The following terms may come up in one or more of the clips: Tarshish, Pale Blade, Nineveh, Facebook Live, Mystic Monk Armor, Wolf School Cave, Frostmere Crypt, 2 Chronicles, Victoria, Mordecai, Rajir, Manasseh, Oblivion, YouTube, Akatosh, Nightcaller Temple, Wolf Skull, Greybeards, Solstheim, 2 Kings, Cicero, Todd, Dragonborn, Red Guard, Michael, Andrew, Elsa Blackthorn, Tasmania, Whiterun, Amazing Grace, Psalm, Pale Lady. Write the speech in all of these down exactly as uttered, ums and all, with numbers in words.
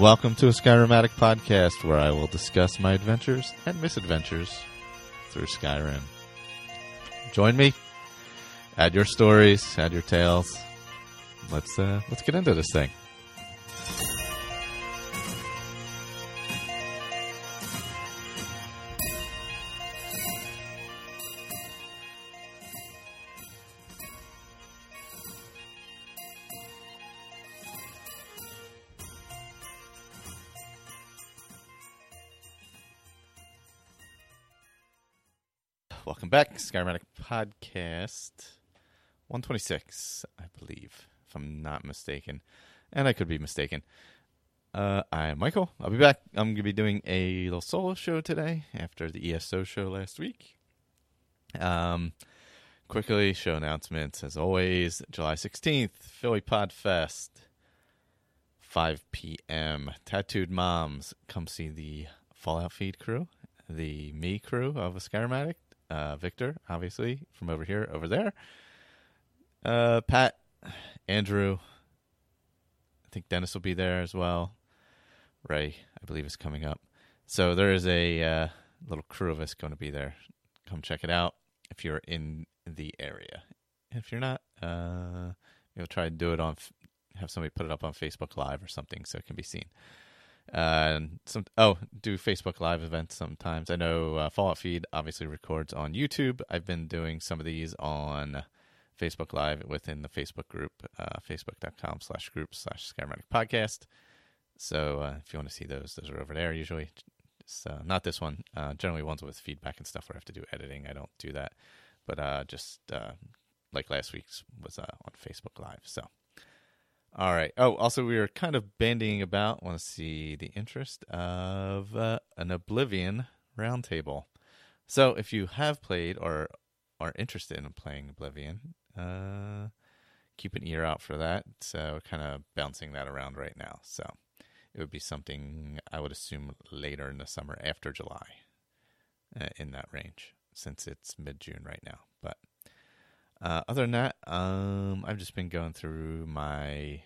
Welcome to a Skyrimatic podcast where I will discuss my adventures and misadventures through Skyrim. Join me. Add your stories. Add your tales. Let's uh, let's get into this thing. Welcome back, Skyrimatic Podcast one twenty-six, I believe, if I'm not mistaken. And I could be mistaken. Uh, I'm Michael. I'll be back. I'm going to be doing a little solo show today after the E S O show last week. Um, quickly, show announcements, as always. July sixteenth, Philly Pod Fest, five p.m. Tattooed Moms. Come see the Fallout Feed crew, the me crew of a Skyrimatic. Uh, Victor, obviously, from over here, over there. Uh, Pat, Andrew, I think Dennis will be there as well. Ray, I believe, is coming up. So there is a uh, little crew of us going to be there. Come check it out if you're in the area. If you're not, uh, we'll try and do it on, have somebody put it up on Facebook Live or something so it can be seen. Uh, and some oh, do Facebook Live events sometimes. I know uh, Fallout Feed obviously records on YouTube. I've been doing some of these on Facebook Live within the Facebook group, uh, facebook.com slash group slash Skyrimatic Podcast. So uh, if you want to see those, those are over there usually. So not this one. Uh, generally ones with feedback and stuff where I have to do editing. I don't do that. But uh, just uh, like last week's was uh, on Facebook Live. So. All right. Oh, also, we were kind of bandying about, want to see the interest of uh, an Oblivion roundtable. So if you have played or are interested in playing Oblivion, uh, keep an ear out for that. So we're kind of bouncing that around right now. So it would be something I would assume later in the summer after July uh, in that range, since it's mid-June right now. But Uh, other than that, um, I've just been going through my,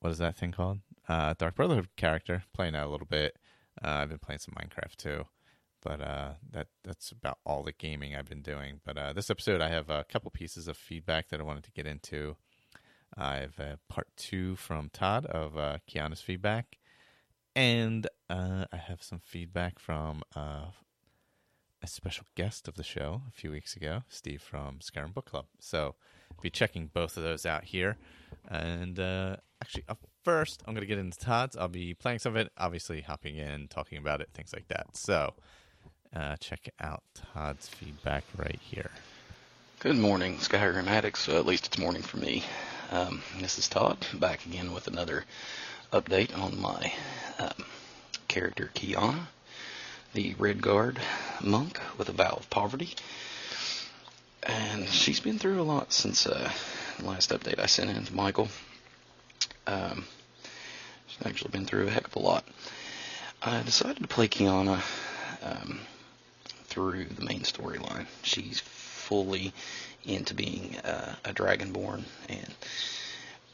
what is that thing called? Uh, Dark Brotherhood character, playing that a little bit. Uh, I've been playing some Minecraft too, but uh, that that's about all the gaming I've been doing. But uh, this episode, I have a couple pieces of feedback that I wanted to get into. I have a part two from Todd of uh, Kiana's feedback, and uh, I have some feedback from Uh, a special guest of the show a few weeks ago, Steve from Skyrim Book Club. So be checking both of those out here. And uh, actually, up first, I'm going to get into Todd's. I'll be playing some of it, obviously hopping in, talking about it, things like that. So uh, check out Todd's feedback right here. Good morning, Skyrimatics. Uh, at least it's morning for me. Um, this is Todd, back again with another update on my um, character, Kiana, the Red Guard monk with a vow of poverty. And she's been through a lot since uh, the last update I sent in to Michael. Um, she's actually been through a heck of a lot. I decided to play Kiana um, through the main storyline. She's fully into being uh, a Dragonborn, and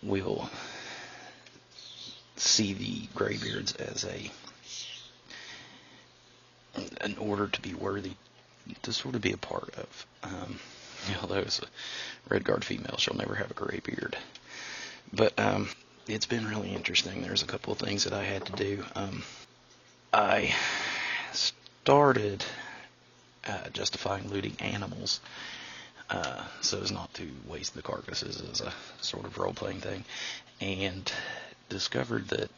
we'll see the Greybeards as a an order to be worthy, to sort of be a part of. Um, although it's a Red Guard female, she'll never have a gray beard. But um, it's been really interesting. There's a couple of things that I had to do. Um, I started uh, justifying looting animals, uh, so as not to waste the carcasses as a sort of role-playing thing, and discovered that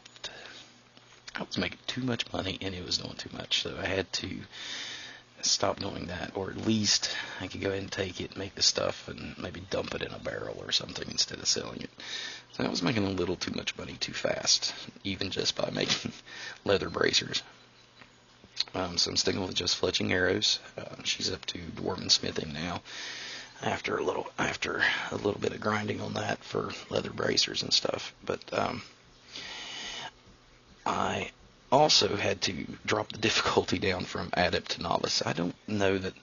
I was making too much money, and it was doing too much, so I had to stop doing that, or at least I could go ahead and take it, make the stuff, and maybe dump it in a barrel or something instead of selling it. So I was making a little too much money too fast, even just by making leather bracers. Um, so I'm sticking with just fletching arrows. Um, she's up to dwarven smithing now, after a little after a little bit of grinding on that for leather bracers and stuff, but um, I also had to drop the difficulty down from adept to novice. I don't know that,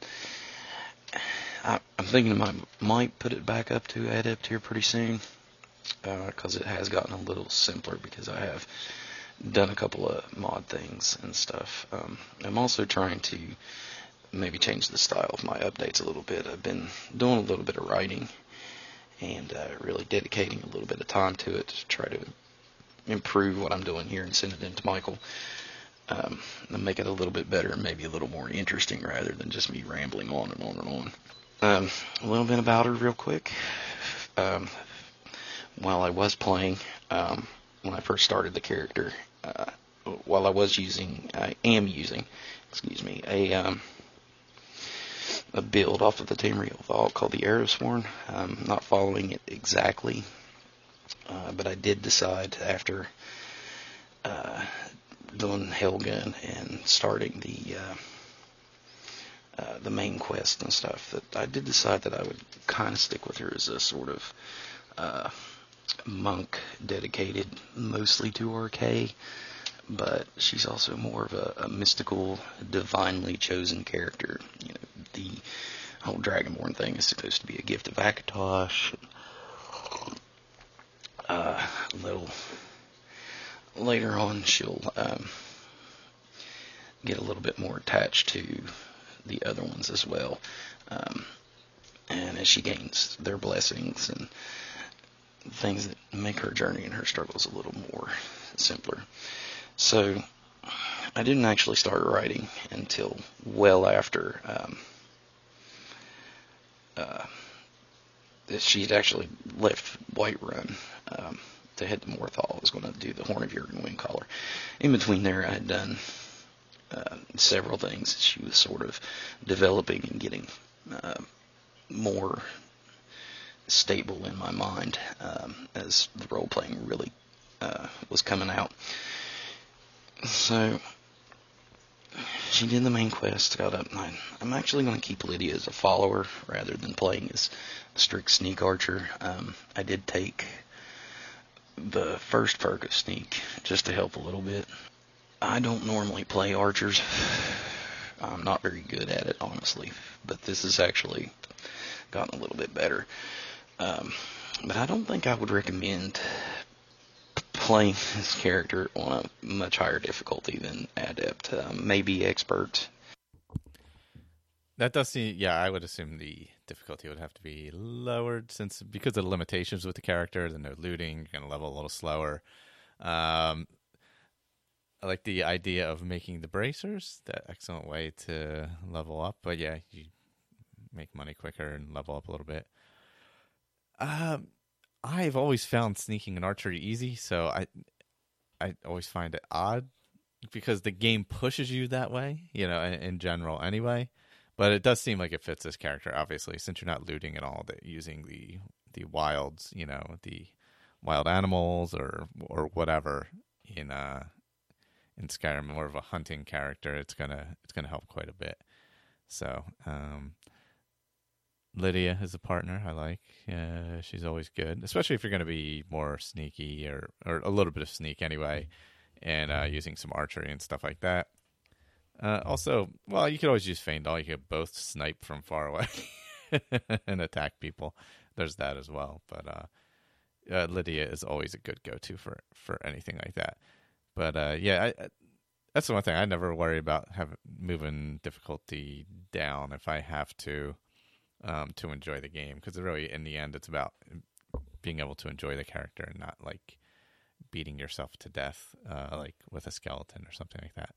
I, I'm thinking I might, might put it back up to adept here pretty soon. because uh, it has gotten a little simpler because I have done a couple of mod things and stuff. Um, I'm also trying to maybe change the style of my updates a little bit. I've been doing a little bit of writing and uh, really dedicating a little bit of time to it to try to improve what I'm doing here and send it in to Michael. Um, and make it a little bit better and maybe a little more interesting rather than just me rambling on and on and on. Um, a little bit about her real quick. Um, while I was playing, um, when I first started the character, uh, while I was using, I am using, excuse me, a, um, a build off of the Tamriel Vault called the Aerosworn. I'm not following it exactly, uh, but I did decide after uh, doing Hellgun and starting the uh, uh, the main quest and stuff, that I did decide that I would kind of stick with her as a sort of uh, monk dedicated mostly to R K, but she's also more of a, a mystical, divinely chosen character. You know, the whole Dragonborn thing is supposed to be a gift of Akatosh. Uh, a little later on, she'll um, get a little bit more attached to the other ones as well, um, and as she gains their blessings and things that make her journey and her struggles a little more simpler. So I didn't actually start writing until well after um, uh, she'd actually left Whiterun um, to head to Morthal. I was going to do the Horn of Jurgen Windcaller. In between there, I had done uh, several things. She was sort of developing and getting uh, more stable in my mind um, as the role-playing really uh, was coming out. So she did the main quest, got up, and I, I'm actually going to keep Lydia as a follower rather than playing as a strict sneak archer. Um, I did take the first perk of sneak just to help a little bit. I don't normally play archers. I'm not very good at it, honestly, but this has actually gotten a little bit better. Um, but I don't think I would recommend playing this character on a much higher difficulty than adept, um, maybe expert. That does seem, yeah, I would assume the difficulty would have to be lowered since, because of the limitations with the character, the no looting, you're going to level a little slower. Um, I like the idea of making the bracers, that excellent way to level up, but yeah, you make money quicker and level up a little bit. Um, I've always found sneaking and archery easy, so I I always find it odd because the game pushes you that way, you know, in, in general anyway. But it does seem like it fits this character, obviously, since you're not looting at all, that using the the wilds, you know, the wild animals or or whatever in uh in Skyrim, more of a hunting character, it's gonna it's gonna help quite a bit. So, um Lydia is a partner I like. Uh, she's always good, especially if you're going to be more sneaky or, or a little bit of sneak anyway, and uh, using some archery and stuff like that. Uh, also, well, you could always use Feindall. You could both snipe from far away and attack people. There's that as well. But uh, uh, Lydia is always a good go-to for, for anything like that. But uh, yeah, I, I, that's the one thing I never worry about, have, moving difficulty down if I have to. Um, to enjoy the game, because really in the end it's about being able to enjoy the character and not like beating yourself to death uh, like with a skeleton or something like that.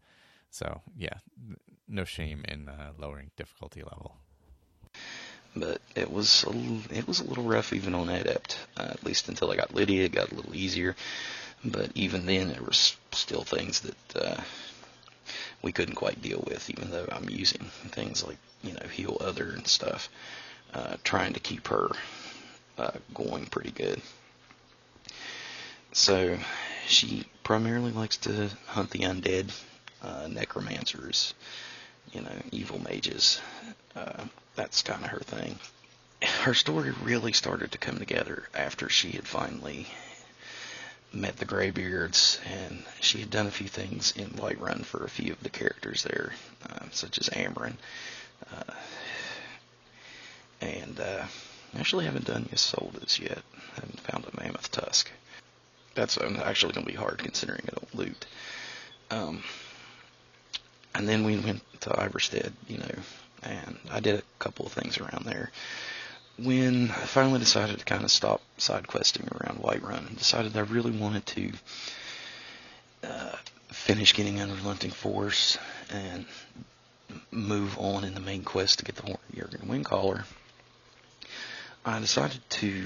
So yeah, no shame in uh, lowering difficulty level. But it was a, it was a little rough even on adept, uh, at least until I got Lydia. It got a little easier, but even then there were still things that uh, we couldn't quite deal with, even though I'm using things like, you know, heal other and stuff, uh, trying to keep her uh, going pretty good. So she primarily likes to hunt the undead, uh, necromancers, you know, evil mages. Uh, that's kind of her thing. Her story really started to come together after she had finally met the Greybeards, and she had done a few things in Whiterun for a few of the characters there, uh, such as Amarin. Uh, and uh, I actually haven't done Isolda's yet. and found a mammoth tusk. That's actually going to be hard considering I don't loot. Um, and then we went to Iverstead, you know, and I did a couple of things around there. When I finally decided to kind of stop side questing around Whiterun, and decided that I really wanted to uh, finish getting Unrelenting Force and move on in the main quest to get the Horn of Jurgen Windcaller, I decided to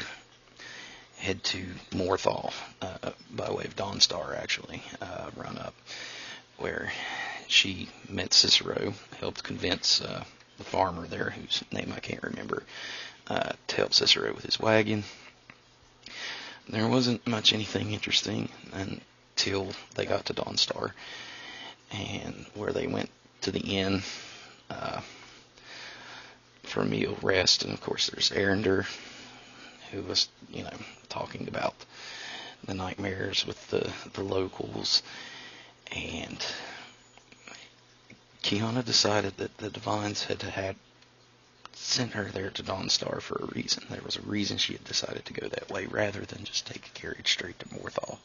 head to Morthal, uh, by way of Dawnstar, actually, uh, run up, where she met Cicero, helped convince uh, the farmer there, whose name I can't remember, uh, to help Cicero with his wagon. There wasn't much anything interesting until they got to Dawnstar, and where they went to the inn uh, for a meal, rest, and of course there's Erender, who was, you know, talking about the nightmares with the, the locals, and Kiana decided that the Divines had had sent her there to Dawnstar for a reason. There was a reason she had decided to go that way rather than just take a carriage straight to Morthal.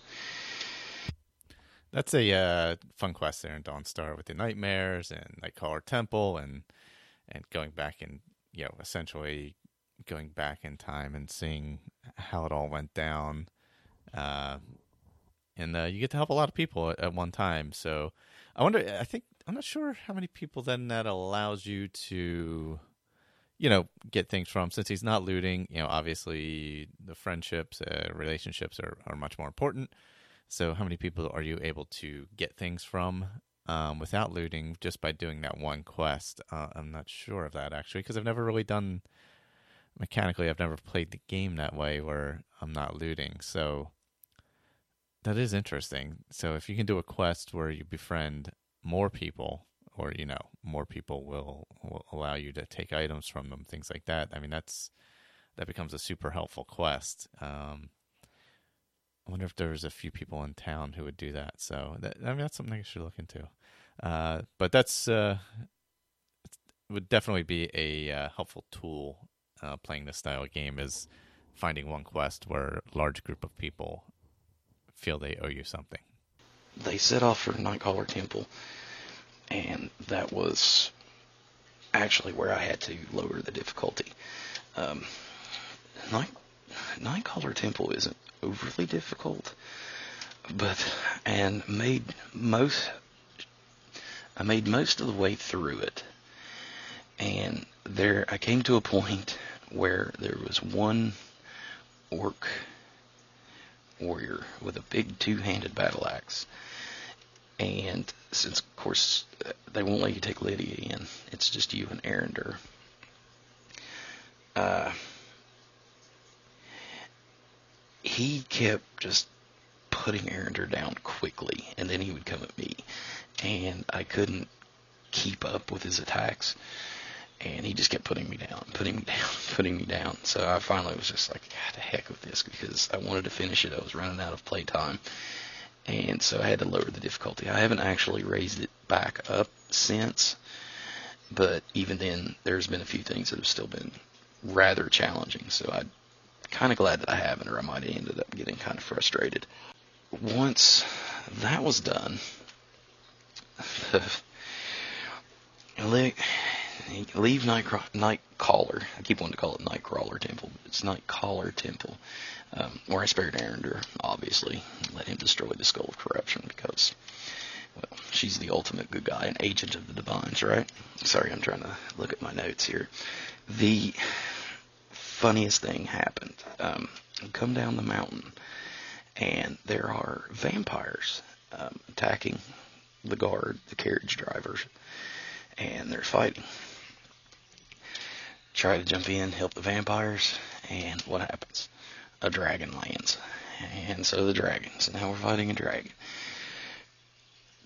That's a uh, fun quest there in Dawnstar with the nightmares and Nightcaller Temple and and going back and, you know, essentially going back in time and seeing how it all went down. Uh, and uh, you get to help a lot of people at, at one time. So I wonder, I think, I'm not sure how many people then that allows you to, you know, get things from. Since he's not looting, you know, obviously the friendships, uh, relationships are, are much more important. So how many people are you able to get things from um, without looting just by doing that one quest? Uh, I'm not sure of that, actually, because I've never really done... Mechanically, I've never played the game that way where I'm not looting. So that is interesting. So if you can do a quest where you befriend more people, or, you know, more people will, will allow you to take items from them, things like that. I mean, that's that becomes a super helpful quest. Um, I wonder if there's a few people in town who would do that. So that, I mean, that's something I should look into. Uh, but that's uh, would definitely be a uh, helpful tool. Uh, playing this style of game is finding one quest where a large group of people feel they owe you something. They set off for Nightcaller Temple, and that was actually where I had to lower the difficulty. Um, Night Nightcaller Temple isn't overly difficult, but and made most I made most of the way through it. And there, I came to a point where there was one orc warrior with a big two-handed battle axe. And since, of course, they won't let you take Lydia in, it's just you and Erender. Uh, he kept just putting Erender down quickly, and then he would come at me. And I couldn't keep up with his attacks. And he just kept putting me down, putting me down, putting me down. So I finally was just like, God, the heck with this, because I wanted to finish it. I was running out of playtime. And so I had to lower the difficulty. I haven't actually raised it back up since. But even then, there's been a few things that have still been rather challenging. So I'm kind of glad that I haven't, or I might have ended up getting kind of frustrated. Once that was done, leave Nightcaller. I keep wanting to call it Nightcrawler Temple, but it's Nightcaller Temple, um, where I spared Erender, obviously, and let him destroy the Skull of Corruption because, well, she's the ultimate good guy, an agent of the Divines, right? Sorry, I'm trying to look at my notes here. The funniest thing happened. Um, come down the mountain, and there are vampires um, attacking the guard, the carriage drivers, and they're fighting. Try to jump in, help the vampires, and what happens? A dragon lands. And so the dragons. Now we're fighting a dragon.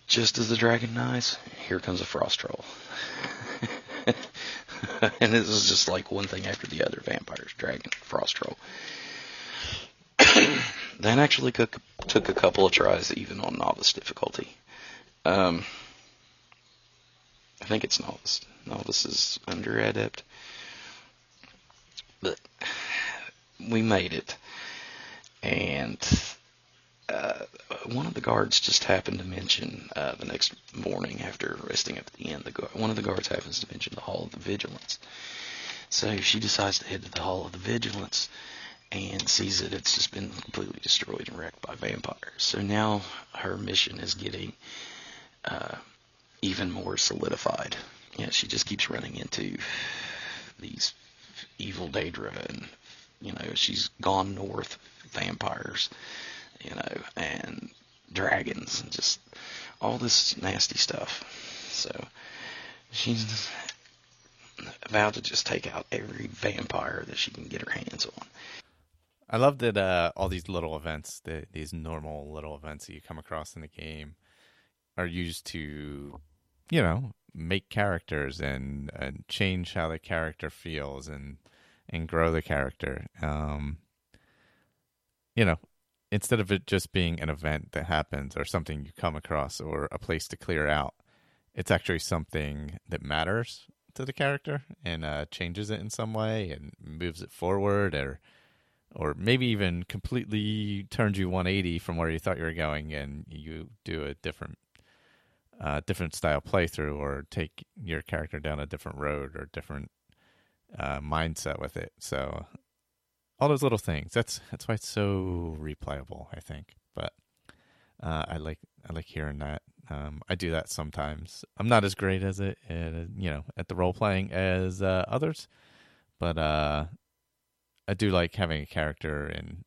Just as the dragon dies, here comes a frost troll. And this is just like one thing after the other. Vampires, dragon, frost troll. That actually took a couple of tries even on novice difficulty. Um... I think it's novice. Novice is under adept. But we made it. and uh, one of the guards just happened to mention uh, the next morning after resting at the inn, the guard, one of the guards happens to mention the Hall of the Vigilance. So she decides to head to the Hall of the Vigilance and sees that it's just been completely destroyed and wrecked by vampires. So now her mission is getting uh, even more solidified. Yeah, you know, she just keeps running into these evil Daedra, and you know, she's gone north, vampires, you know, and dragons, and just all this nasty stuff. So she's about to just take out every vampire that she can get her hands on. I love that uh, all these little events, the, these normal little events that you come across in the game are used to, you know, make characters and, and change how the character feels and and grow the character. Um, you know, instead of it just being an event that happens or something you come across or a place to clear out, it's actually something that matters to the character and uh, changes it in some way and moves it forward, or or maybe even completely turns you one eighty from where you thought you were going, and you do a different uh, different style playthrough, or take your character down a different road or different uh, mindset with it. So all those little things. That's that's why it's so replayable, I think. But uh, I like I like hearing that. Um, I do that sometimes. I'm not as great as it, uh, you know, at the role playing as uh, others, but uh, I do like having a character and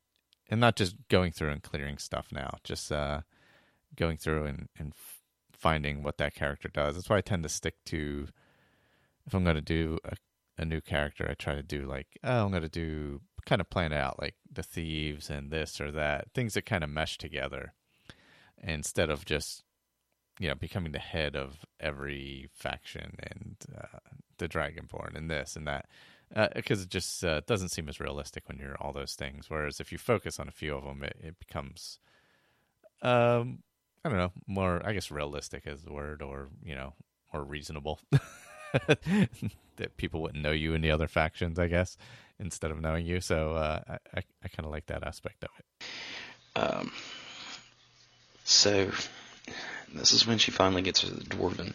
and not just going through and clearing stuff now. Just uh, going through and and f- finding what that character does. That's why I tend to stick to, if I'm going to do a, a new character, I try to do like, oh, I'm going to do kind of plan it out, like the thieves and this or that, things that kind of mesh together, instead of just, you know, becoming the head of every faction and uh, the Dragonborn and this and that, because uh, it just uh, doesn't seem as realistic when you're all those things. Whereas if you focus on a few of them, it, it becomes, um, I don't know, more, I guess, realistic is the word, or, you know, more reasonable that people wouldn't know you in the other factions, I guess, instead of knowing you. So uh, I, I, I kind of like that aspect of it. Um. So this is when she finally gets to the dwarven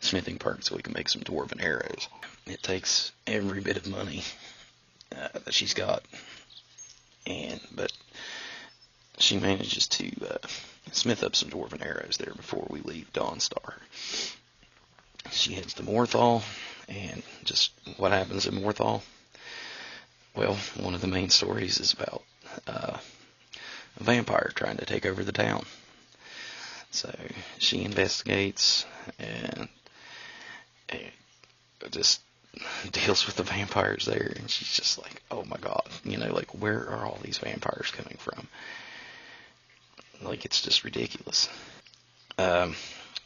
smithing part so we can make some dwarven arrows. It takes every bit of money uh, that she's got, and but she manages to uh, smith up some dwarven arrows there before we leave Dawnstar. She heads to Morthal, and just what happens in Morthal? Well, one of the main stories is about uh, a vampire trying to take over the town. So she investigates and, and just deals with the vampires there. And she's just like, oh my God, you know, like, where are all these vampires coming from? Like, it's just ridiculous. Um,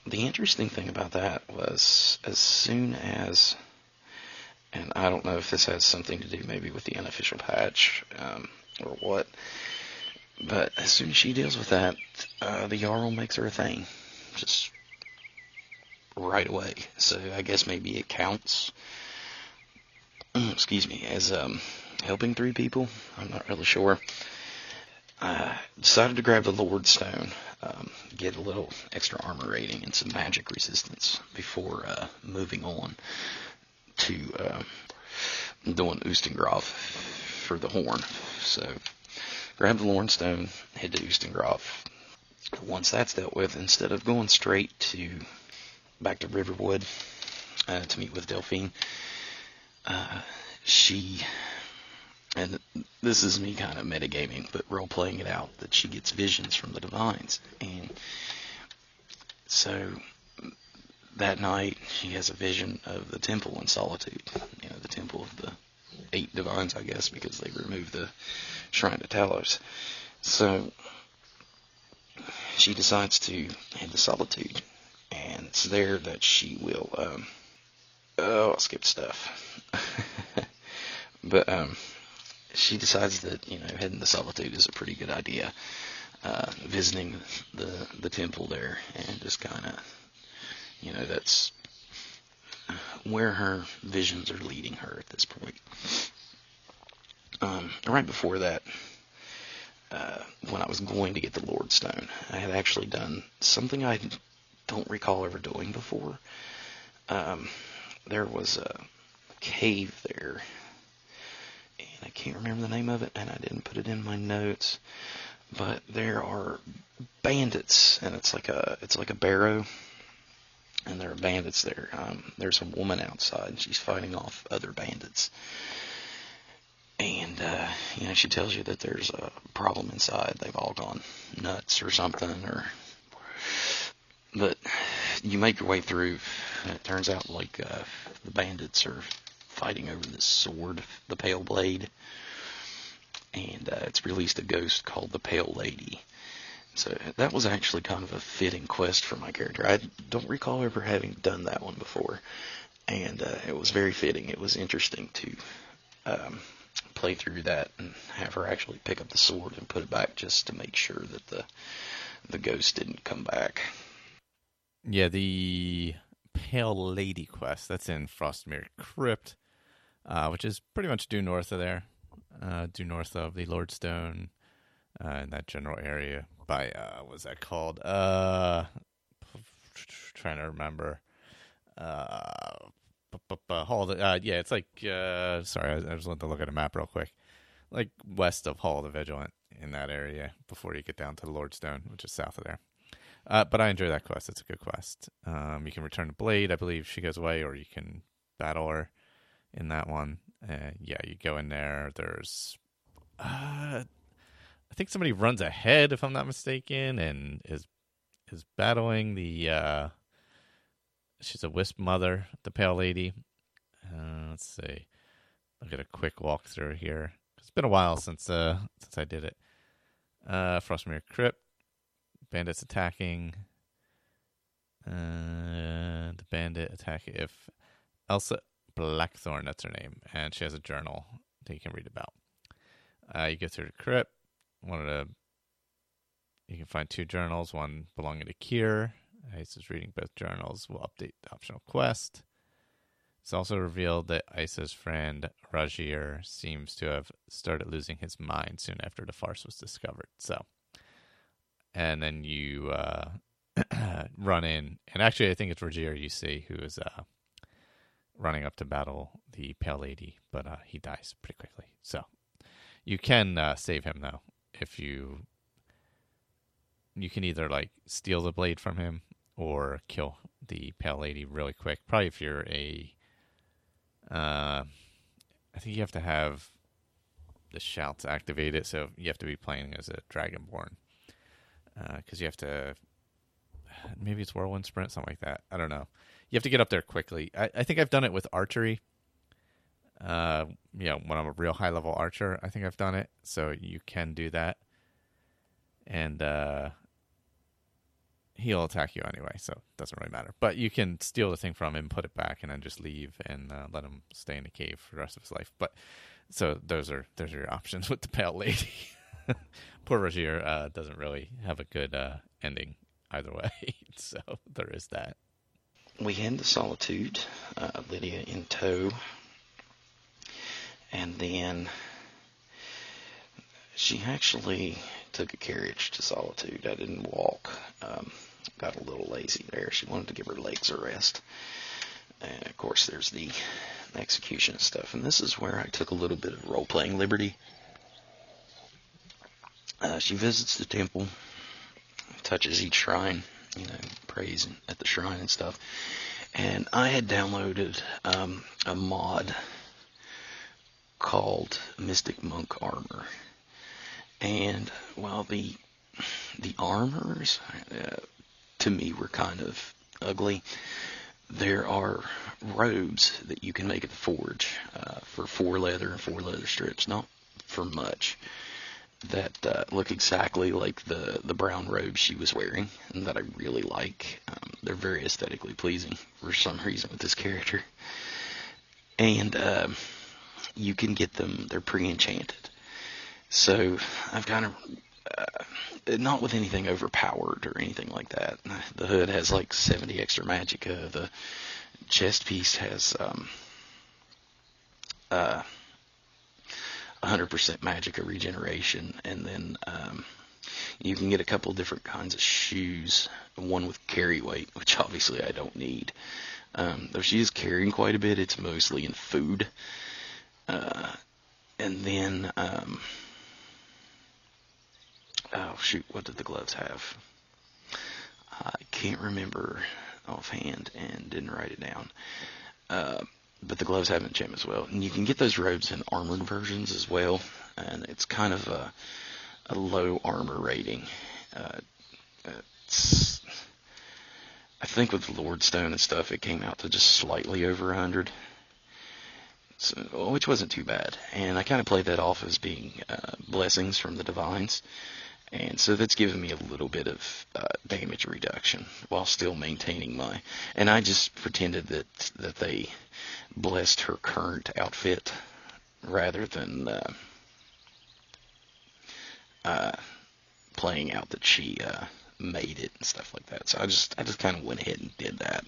the interesting thing about that was, as soon as, and I don't know if this has something to do maybe with the unofficial patch um, or what, but as soon as she deals with that, uh, the Jarl makes her a thing, just right away. So I guess maybe it counts, excuse me, as um, helping three people. I'm not really sure. I decided to grab the Lordstone, um, get a little extra armor rating and some magic resistance before uh, moving on to uh, doing Ustengrav for the Horn. So grab the Lordstone, head to Ustengrav. Once that's dealt with, instead of going straight to back to Riverwood uh, to meet with Delphine, uh, she, and this is me kind of metagaming, but role-playing it out, that she gets visions from the Divines. And so that night, she has a vision of the temple in Solitude, you know, the temple of the eight Divines, I guess, because they removed the Shrine to Talos. So she decides to head to Solitude, and it's there that she will, um, oh, I'll skip stuff. But um, she decides that, you know, heading to Solitude is a pretty good idea, uh, visiting the, the temple there, and just kind of, you know, that's where her visions are leading her at this point. Um, right before that, uh, when I was going to get the Lordstone. I had actually done something I don't recall ever doing before. Um, there was a cave there, and I can't remember the name of it, and I didn't put it in my notes, but there are bandits, and it's like a, it's like a barrow, and there are bandits there. Um, there's a woman outside, and she's fighting off other bandits. And, uh, you know, she tells you that there's a problem inside. They've all gone nuts or something, or, but you make your way through, and it turns out, like, uh, the bandits are fighting over this sword, the Pale Blade, and, uh, it's released a ghost called the Pale Lady. So that was actually kind of a fitting quest for my character. I don't recall ever having done that one before, and, uh, it was very fitting. It was interesting to, um... play through that and have her actually pick up the sword and put it back just to make sure that the the ghost didn't come back. Yeah, the Pale Lady quest, that's in Frostmere Crypt, uh, which is pretty much due north of there, uh, due north of the Lordstone, uh, in that general area by, uh, what's that called? Uh, trying to remember. Uh... Hall of the, uh, yeah, it's like, uh, sorry, I just wanted to look at a map real quick. Like west of Hall of the Vigilant in that area before you get down to the Lordstone, which is south of there. Uh, but I enjoy that quest. It's a good quest. Um, you can return the blade, I believe she goes away, or you can battle her in that one. Uh, yeah, you go in there. There's, uh, I think somebody runs ahead, if I'm not mistaken, and is is battling the, uh, she's a wisp mother, the Pale Lady. Uh, let's see. I'll get a quick walkthrough here. It's been a while since uh since I did it. Uh, Frostmere Crypt. Bandits attacking. Uh, the bandit attack if Elsa Blackthorn, that's her name. And she has a journal that you can read about. Uh, you go through the crypt. One of the... You can find two journals. One belonging to Kier. Ice is reading both journals. We'll update the optional quest. It's also revealed that Ice's friend Rajir seems to have started losing his mind soon after the farce was discovered. So, and then you uh, run in, and actually I think it's Rajir you see who is uh, running up to battle the Pale Lady, but uh, he dies pretty quickly. So you can uh, save him though if you. You can either like steal the blade from him or kill the Pale Lady really quick. Probably if you're a, uh, I think you have to have the shouts activated, so you have to be playing as a Dragonborn because uh, you have to. Maybe it's whirlwind sprint, something like that. I don't know. You have to get up there quickly. I, I think I've done it with archery. Uh, you know, when I'm a real high level archer, I think I've done it, so you can do that, and uh. He'll attack you anyway, so it doesn't really matter. But you can steal the thing from him, put it back, and then just leave and uh, let him stay in the cave for the rest of his life. But so those are those are your options with the Pale Lady. Poor Rajir uh, doesn't really have a good uh, ending either way, so there is that. We head to Solitude, uh, Lydia in tow, and then she actually took a carriage to Solitude. I didn't walk. Um, got a little lazy there. She wanted to give her legs a rest. And, of course, there's the execution stuff. And this is where I took a little bit of role-playing liberty. Uh, she visits the temple, touches each shrine, you know, prays at the shrine and stuff. And I had downloaded um, a mod called Mystic Monk Armor. And while the the armors, uh, to me, were kind of ugly, there are robes that you can make at the forge uh, for four leather and four leather strips, not for much, that uh, look exactly like the, the brown robe she was wearing and that I really like. Um, they're very aesthetically pleasing for some reason with this character. And uh, you can get them, they're pre-enchanted. So I've kind of, uh, not with anything overpowered or anything like that. The hood has like seventy extra magicka. The chest piece has, um, uh, one hundred percent Magicka regeneration, and then um, you can get a couple different kinds of shoes, one with carry weight, which obviously I don't need. Um, though she is carrying quite a bit, it's mostly in food. Uh, and then, um, oh shoot, what did the gloves have? I can't remember offhand and didn't write it down. Uh, but the gloves have an enchantment as well. And you can get those robes in armored versions as well. And it's kind of a, a low armor rating. Uh, it's, I think with the Lordstone and stuff, it came out to just slightly over one hundred. So, which wasn't too bad. And I kind of played that off as being uh, blessings from the Divines. And so that's given me a little bit of uh, damage reduction while still maintaining my... And I just pretended that that they blessed her current outfit rather than uh, uh, playing out that she uh, made it and stuff like that. So I just I just kind of went ahead and did that.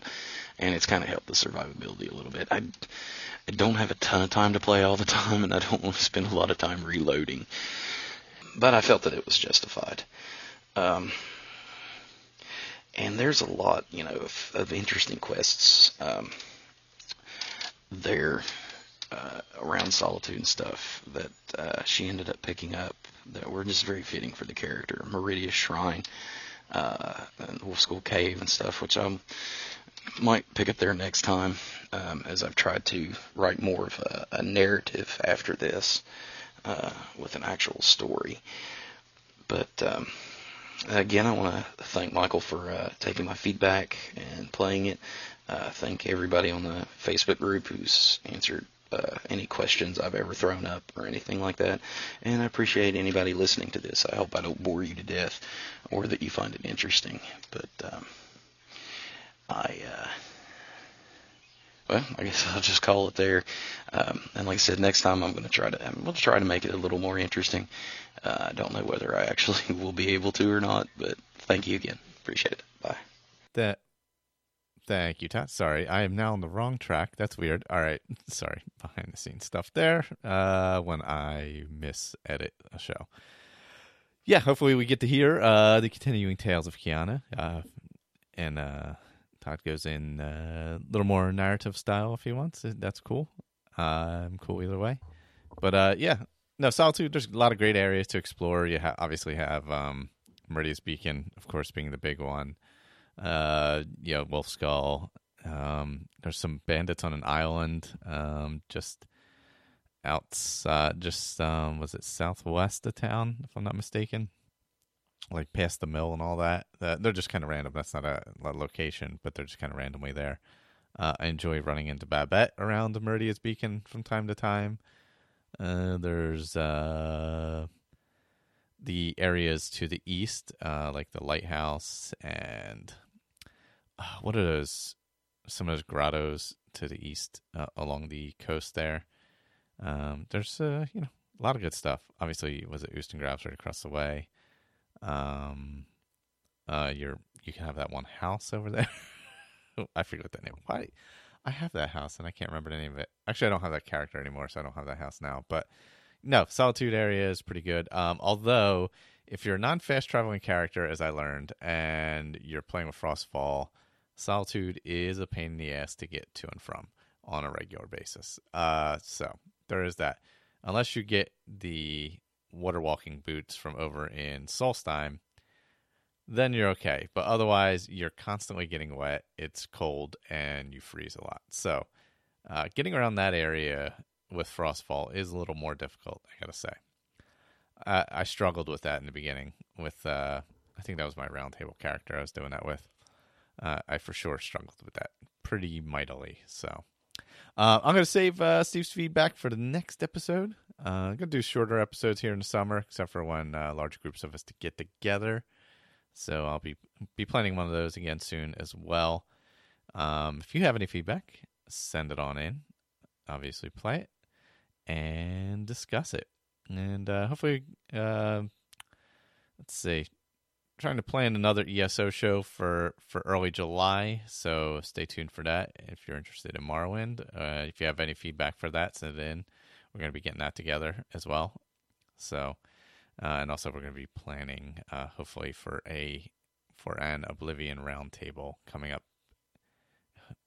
And it's kind of helped the survivability a little bit. I, I don't have a ton of time to play all the time, and I don't want to spend a lot of time reloading. But I felt that it was justified. Um, and there's a lot, you know, of, of interesting quests um, there uh, around Solitude and stuff that uh, she ended up picking up that were just very fitting for the character. Meridian's Shrine, uh, and Wolf School Cave and stuff, which I might pick up there next time, um, as I've tried to write more of a, a narrative after this. Uh, with an actual story. But um, again, I want to thank Michael for uh, taking my feedback and playing it. Uh, thank everybody on the Facebook group who's answered uh, any questions I've ever thrown up or anything like that. And I appreciate anybody listening to this. I hope I don't bore you to death or that you find it interesting. But um, I... Uh, Well, I guess I'll just call it there. Um, and like I said, next time I'm going to try to, we'll try to make it a little more interesting. Uh, I don't know whether I actually will be able to or not, but thank you again. Appreciate it. Bye. That. Thank you, Todd. Sorry, I am now on the wrong track. That's weird. All right. Sorry. Behind the scenes stuff there uh, when I miss edit a show. Yeah, hopefully we get to hear uh, the continuing tales of Kiana. Uh, and... Uh, Todd goes in a uh, little more narrative style if he wants. That's cool. Uh, I'm cool either way. But uh, yeah, no, Solitude, there's a lot of great areas to explore. You ha- obviously have um, Meridian's Beacon, of course, being the big one. Uh, you know, Wolf Skull. Um, there's some bandits on an island um, just outside, just, um, was it southwest of town, if I'm not mistaken? Like past the mill and all that. Uh, they're just kind of random. That's not a, a location, but they're just kind of randomly there. Uh, I enjoy running into Babette around the Meridian's Beacon from time to time. Uh, there's uh, the areas to the east, uh, like the lighthouse and uh, what are those? Some of those grottos to the east uh, along the coast there. Um, there's uh, you know, a lot of good stuff. Obviously, was it Ustengrav's right across the way? Um, uh, you're you can have that one house over there. oh, I forget what that name. Why I have that house and I can't remember the name of it. Actually, I don't have that character anymore, so I don't have that house now. But no, Solitude area is pretty good. Um, although if you're a non-fast traveling character, as I learned, and you're playing with Frostfall, Solitude is a pain in the ass to get to and from on a regular basis. Uh, so there is that. Unless you get the water walking boots from over in Solstheim, then you're okay. But otherwise, you're constantly getting wet, it's cold, and you freeze a lot. So uh, getting around that area with Frostfall is a little more difficult, I gotta say. Uh, I struggled with that in the beginning. With uh, I think that was my roundtable character I was doing that with. Uh, I for sure struggled with that pretty mightily. So uh, I'm going to save uh, Steve's feedback for the next episode. Uh, I'm going to do shorter episodes here in the summer, except for when uh, large groups of us to get together. So I'll be be planning one of those again soon as well. Um, if you have any feedback, send it on in. Obviously, play it and discuss it. And uh, hopefully, uh, let's see, trying to plan another E S O show for, for early July. So stay tuned for that if you're interested in Morrowind. Uh, if you have any feedback for that, send it in. we're going to be getting that together as well. So, uh, and also we're going to be planning, uh, hopefully for a, for an Oblivion roundtable coming up.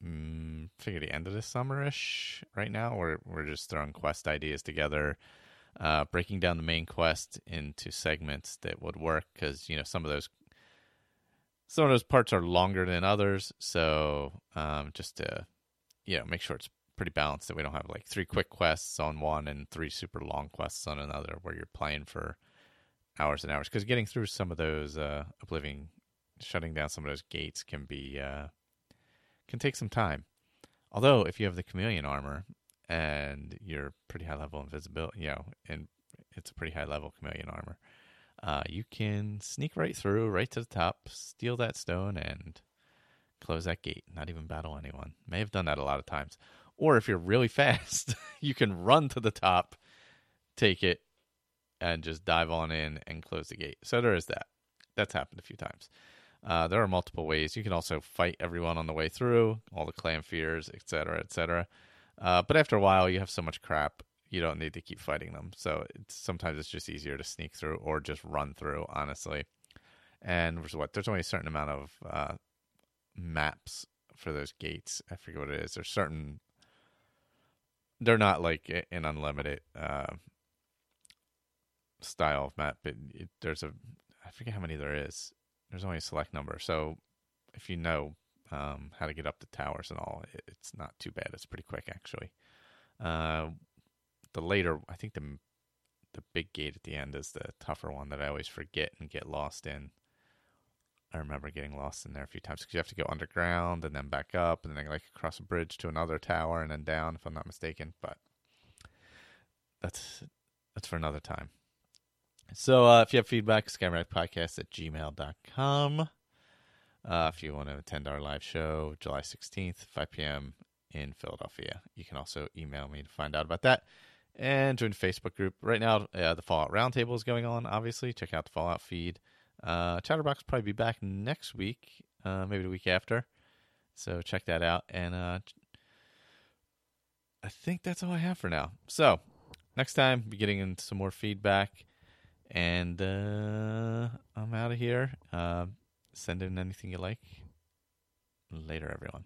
Um, figure the end of this summerish. Right now, we're we're just throwing quest ideas together, uh, breaking down the main quest into segments that would work, because you know some of those some of those parts are longer than others. So um, just to you know make sure it's pretty balanced, that we don't have like three quick quests on one and three super long quests on another, where you're playing for hours and hours. Because getting through some of those uh, Oblivion, shutting down some of those gates can be. Uh, Can take some time. Although, if you have the chameleon armor and you're pretty high level invisibility, you know, and it's a pretty high level chameleon armor, uh, you can sneak right through, right to the top, steal that stone, and close that gate. Not even battle anyone. May have done that a lot of times. Or if you're really fast, you can run to the top, take it, and just dive on in and close the gate. So there is that. That's happened a few times. Uh, there are multiple ways. You can also fight everyone on the way through, all the clan fears, et cetera, et cetera. Uh, but after a while, you have so much crap, you don't need to keep fighting them. So it's, sometimes it's just easier to sneak through or just run through, honestly. And there's, what, there's only a certain amount of uh, maps for those gates. I forget what it is. There's certain... They're not like an unlimited uh, style of map, but it, there's a... I forget how many there is. There's only a select number, so if you know um, how to get up the towers and all, it, it's not too bad. It's pretty quick, actually. Uh, the later, I think the the big gate at the end is the tougher one that I always forget and get lost in. I remember getting lost in there a few times because you have to go underground and then back up and then like across a bridge to another tower and then down, if I'm not mistaken. But that's that's for another time. So uh, if you have feedback, skyrimatic podcast at gmail dot com. Uh, if you want to attend our live show, July sixteenth, five p.m. in Philadelphia. You can also email me to find out about that. And join the Facebook group. Right now, uh, the Fallout Roundtable is going on, obviously. Check out the Fallout Feed. Uh, Chatterbox will probably be back next week, uh, maybe the week after. So check that out. And uh, I think that's all I have for now. So next time, be getting into some more feedback. And uh, I'm out of here. Uh, send in anything you like. Later, everyone.